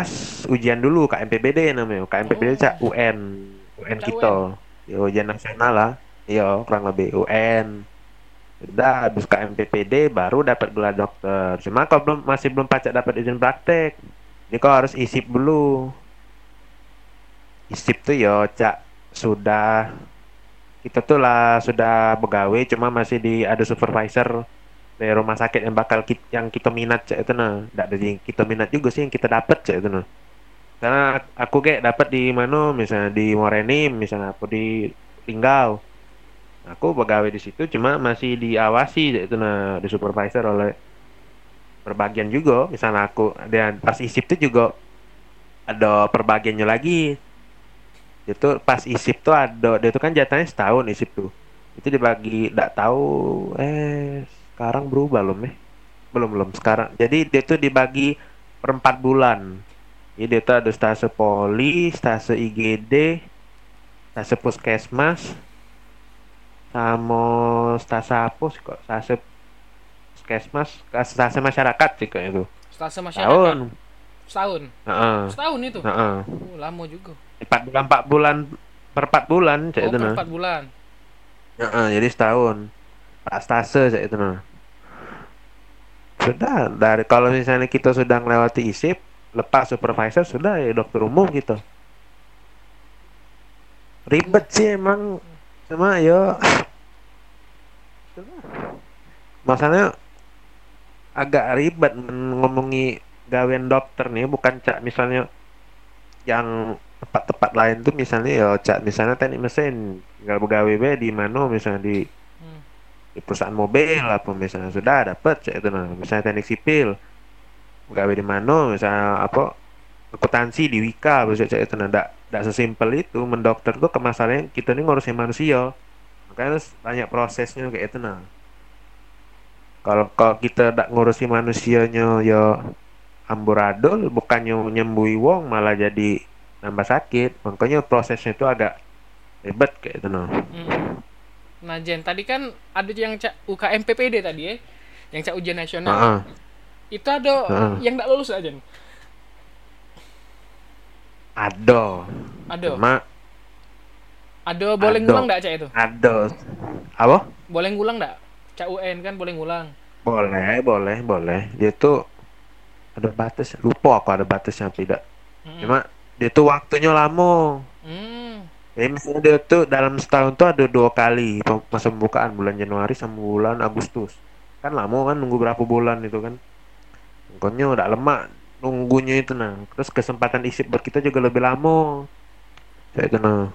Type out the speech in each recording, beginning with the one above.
bahas ujian dulu KMPBD namanya. KMPBD cak UN kita. Yo ujian nasional lah. Yo kurang lebih UN. Udah habis KMPPD baru dapat gelar dokter. Cuma kalau belum belum pacak dapat izin praktek. Jadi kau harus isip dulu. Isip tuh yo cak sudah kita tuh lah sudah begawe cuma masih di ada supervisor dari rumah sakit yang bakal kita minat cak itu nah. Enggak ada yang kita minat juga sih yang kita dapat cak itu nah. Karena aku kayak dapat di mana misalnya di Morenim misalnya aku di Pinggau. Aku begawe di situ cuma masih diawasi cak itu nah, di supervisor oleh perbagian juga misalnya aku dan pas isip tuh juga ada perbagiannya lagi. Itu pas isip tuh ada, dia tuh kan jatahnya setahun isip tuh. Itu dibagi, nggak tahu, sekarang berubah belum ya? Belum sekarang. Jadi dia tuh dibagi per 4 bulan. Jadi dia tuh ada stase poli, stase IGD, stase puskesmas, sama stase apa sih kok? Stase puskesmas, stase masyarakat sih kok itu. Stase masyarakat? Setahun? Setahun itu? Lama juga. 4 bulan cak itu nah. 4 bulan. Jadi setahun. Pas stase cak itu nah. Sudah dari kalau misalnya kita sudah melewati isip, lepas supervisor sudah ya dokter umum gitu. Ribet sih emang sama yo. Masalahnya agak ribet ngomongi gawean dokter nih bukan cak misalnya yang tempat-tempat lain tuh misalnya ya cak misalnya teknik mesin tinggal pegawai be di mana misalnya di perusahaan mobil apa misalnya sudah dapat cak itu nah misalnya teknik sipil pegawai di mana misalnya apa akuntansi di Wika cak itu nah tidak sesimpel itu mendokter tuh kemasalahnya kita nih ngurusin manusia makanya banyak prosesnya kayak itu nah kalau kita tidak ngurusin manusianya ya amburadul bukannya menyembuhi wong malah jadi nambah sakit, makanya prosesnya itu agak ribet kayak itu no. Nah Jen, tadi kan ada yang UKMPPD tadi ya, yang cak ujian nasional. Itu ada yang nggak lulus aja Jen? Ada. Cuma ada boleh ngulang nggak cak itu? Ada. Apa? Boleh ngulang nggak? Cak UN kan boleh ngulang. Boleh. Dia tuh ada batas, lupa aku ada batasnya tidak. Cuma dia tuh waktunya lama. Jadi misalnya dia tuh dalam setahun tuh ada 2 kali masa pembukaan, bulan Januari sama bulan Agustus. Kan lama kan nunggu berapa bulan itu kan. Nunggunya udah lemak nunggunya itu nah. Terus kesempatan isip buat kita juga lebih lama. Kayak itu nah.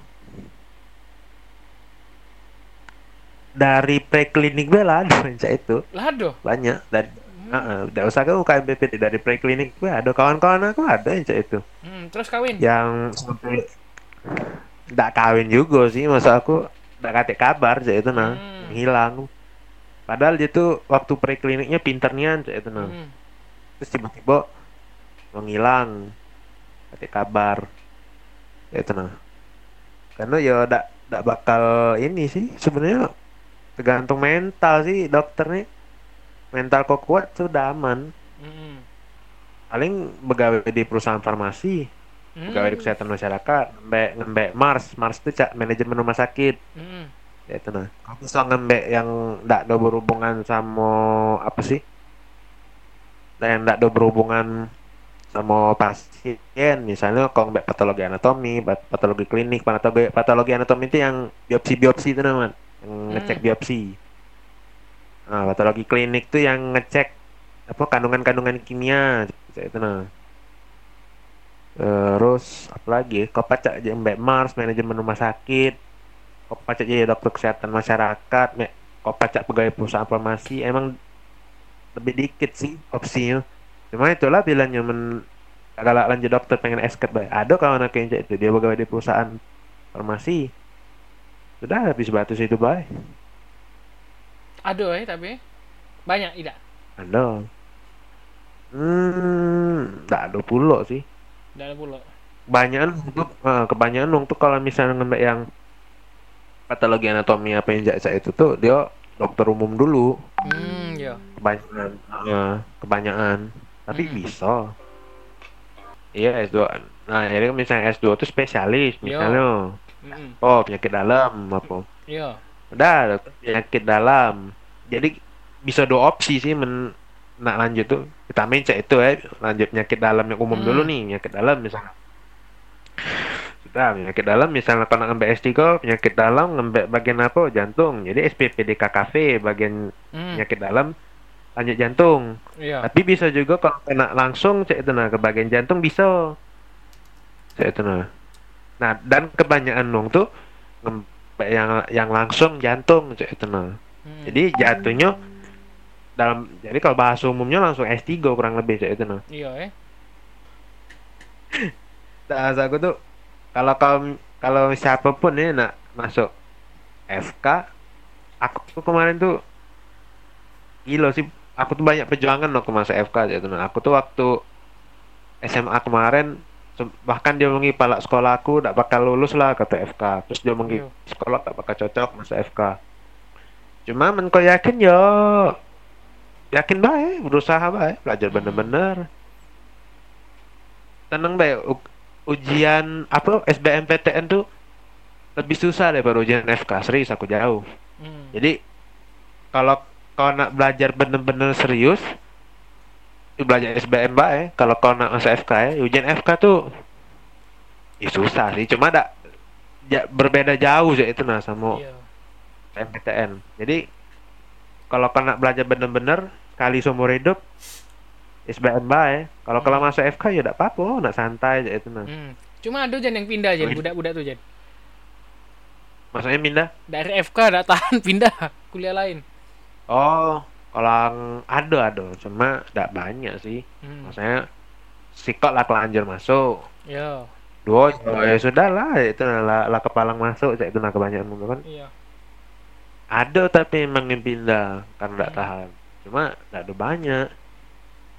Dari preklinik gue lah ada rencana itu. Lado. Banyak dari tidak usah kau KMPPD dari preklinik gue ada kawan-kawan aku ada yang cak itu. Terus kawin? Yang sampai tidak kawin juga sih, maksud aku tidak kasih kabar cak itu nah hilang. Padahal dia tuh waktu prekliniknya pinternya cak itu nah. Terus tiba-tiba menghilang, kasih kabar cak itu nah. Karena ya tidak bakal ini sih sebenarnya tergantung mental sih dokternya. Mental kok kuat sudah aman. Paling begawe di perusahaan farmasi, begawe di kesehatan masyarakat, ngembek mars itu cak manajemen rumah sakit. Ya itu nah. Aku soal ngembek yang ndak ada berhubungan sama apa sih? Dan ndak ada berhubungan sama pasien, misalnya kalau ngembek patologi anatomi, patologi klinik, patologi anatomi itu yang biopsi itu namanya, yang ngecek biopsi. Nah, patologi klinik tuh yang ngecek apa kandungan-kandungan kimia itu nah. Terus apalagi kok pacak aja Mbak Mars manajemen rumah sakit, kok pacak aja dokter kesehatan masyarakat, kok pacak pegawai perusahaan farmasi emang lebih dikit sih opsinya. Cuma itulah bilangnya kalau lanjut dokter pengen esket baik. Ada kawan aku yang itu dia pegawai di perusahaan farmasi. Sudah habis batas itu baik. Aduh, tapi banyak tidak? Ada. Tidak ada pulau sih. Tidak ada pulau. Kebanyakan orang tuh kalau misalnya ngembek yang patologi anatomi apa yang jaksa itu tuh dia dokter umum dulu. Kebanyakan. Tapi bisa. Iya S2. Nah jadi misalnya S2 itu spesialis misalnya. Oh penyakit dalam apa? Iya. Udah penyakit dalam. Jadi bisa dua opsi sih nak lanjut tuh. Kita main cek itu ya, lanjut penyakit dalam yang umum dulu nih, penyakit dalam misalnya. Sudah penyakit dalam misalnya kalau ngambil S3 penyakit dalam ngambil bagian apa? Jantung. Jadi SPPD KKV bagian penyakit dalam. Lanjut jantung, iya. Tapi bisa juga kalau kena langsung cek itu nah ke bagian jantung bisa cek itu nah. Nah dan kebanyakan nong tuh yang langsung jantung cek itu nah. Jadi jatuhnya dalam jadi kalau bahasa umumnya langsung S3 kurang lebih cek itu nah. Iya. Bahasa aku tuh kalau siapapun ya nak masuk FK, aku kemarin tuh gila sih. Aku tuh banyak perjuangan loh ke masa FK aja teman. Aku tuh waktu SMA kemarin bahkan dia ngomongin kepala sekolah aku tak bakal lulus lah kata FK. Terus dia ngomongin sekolah tak bakal cocok masa FK. Cuma men kau yakin yo, yakin baik, berusaha baik, belajar bener-bener. Tenang baik. Ujian apa SBMPTN tuh lebih susah daripada ujian FK. Serius aku jauh. Jadi kalau nak belajar bener-bener serius, belajar SBM baik. Kalau kau nak masuk FK ya, ujian FK tuh ya susah sih. Cuma ada berbeda jauh sih itu nah sama MPTN. Jadi kalau kau nak belajar bener-bener kali seumur hidup SBM baik. Kalau kalau masuk FK ya tidak apa-apa, nak santai sih itu nah. Cuma ada yang pindah aja, budak-budak tuh jadi. Maksudnya pindah? Dari FK tidak tahan pindah kuliah lain. Oh, kalau ada cuma tidak banyak sih. Maksudnya sikok lah kelanjur masuk. Yo. Dua, ya sudah lah itu lah kepalang masuk, itu lah kebanyakan mungkin kan. Iya. Ada tapi memang pindah karena tidak tahan. Cuma tidak ada banyak.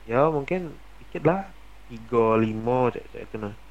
Ya mungkin dikit lah, 3-5 itu nah.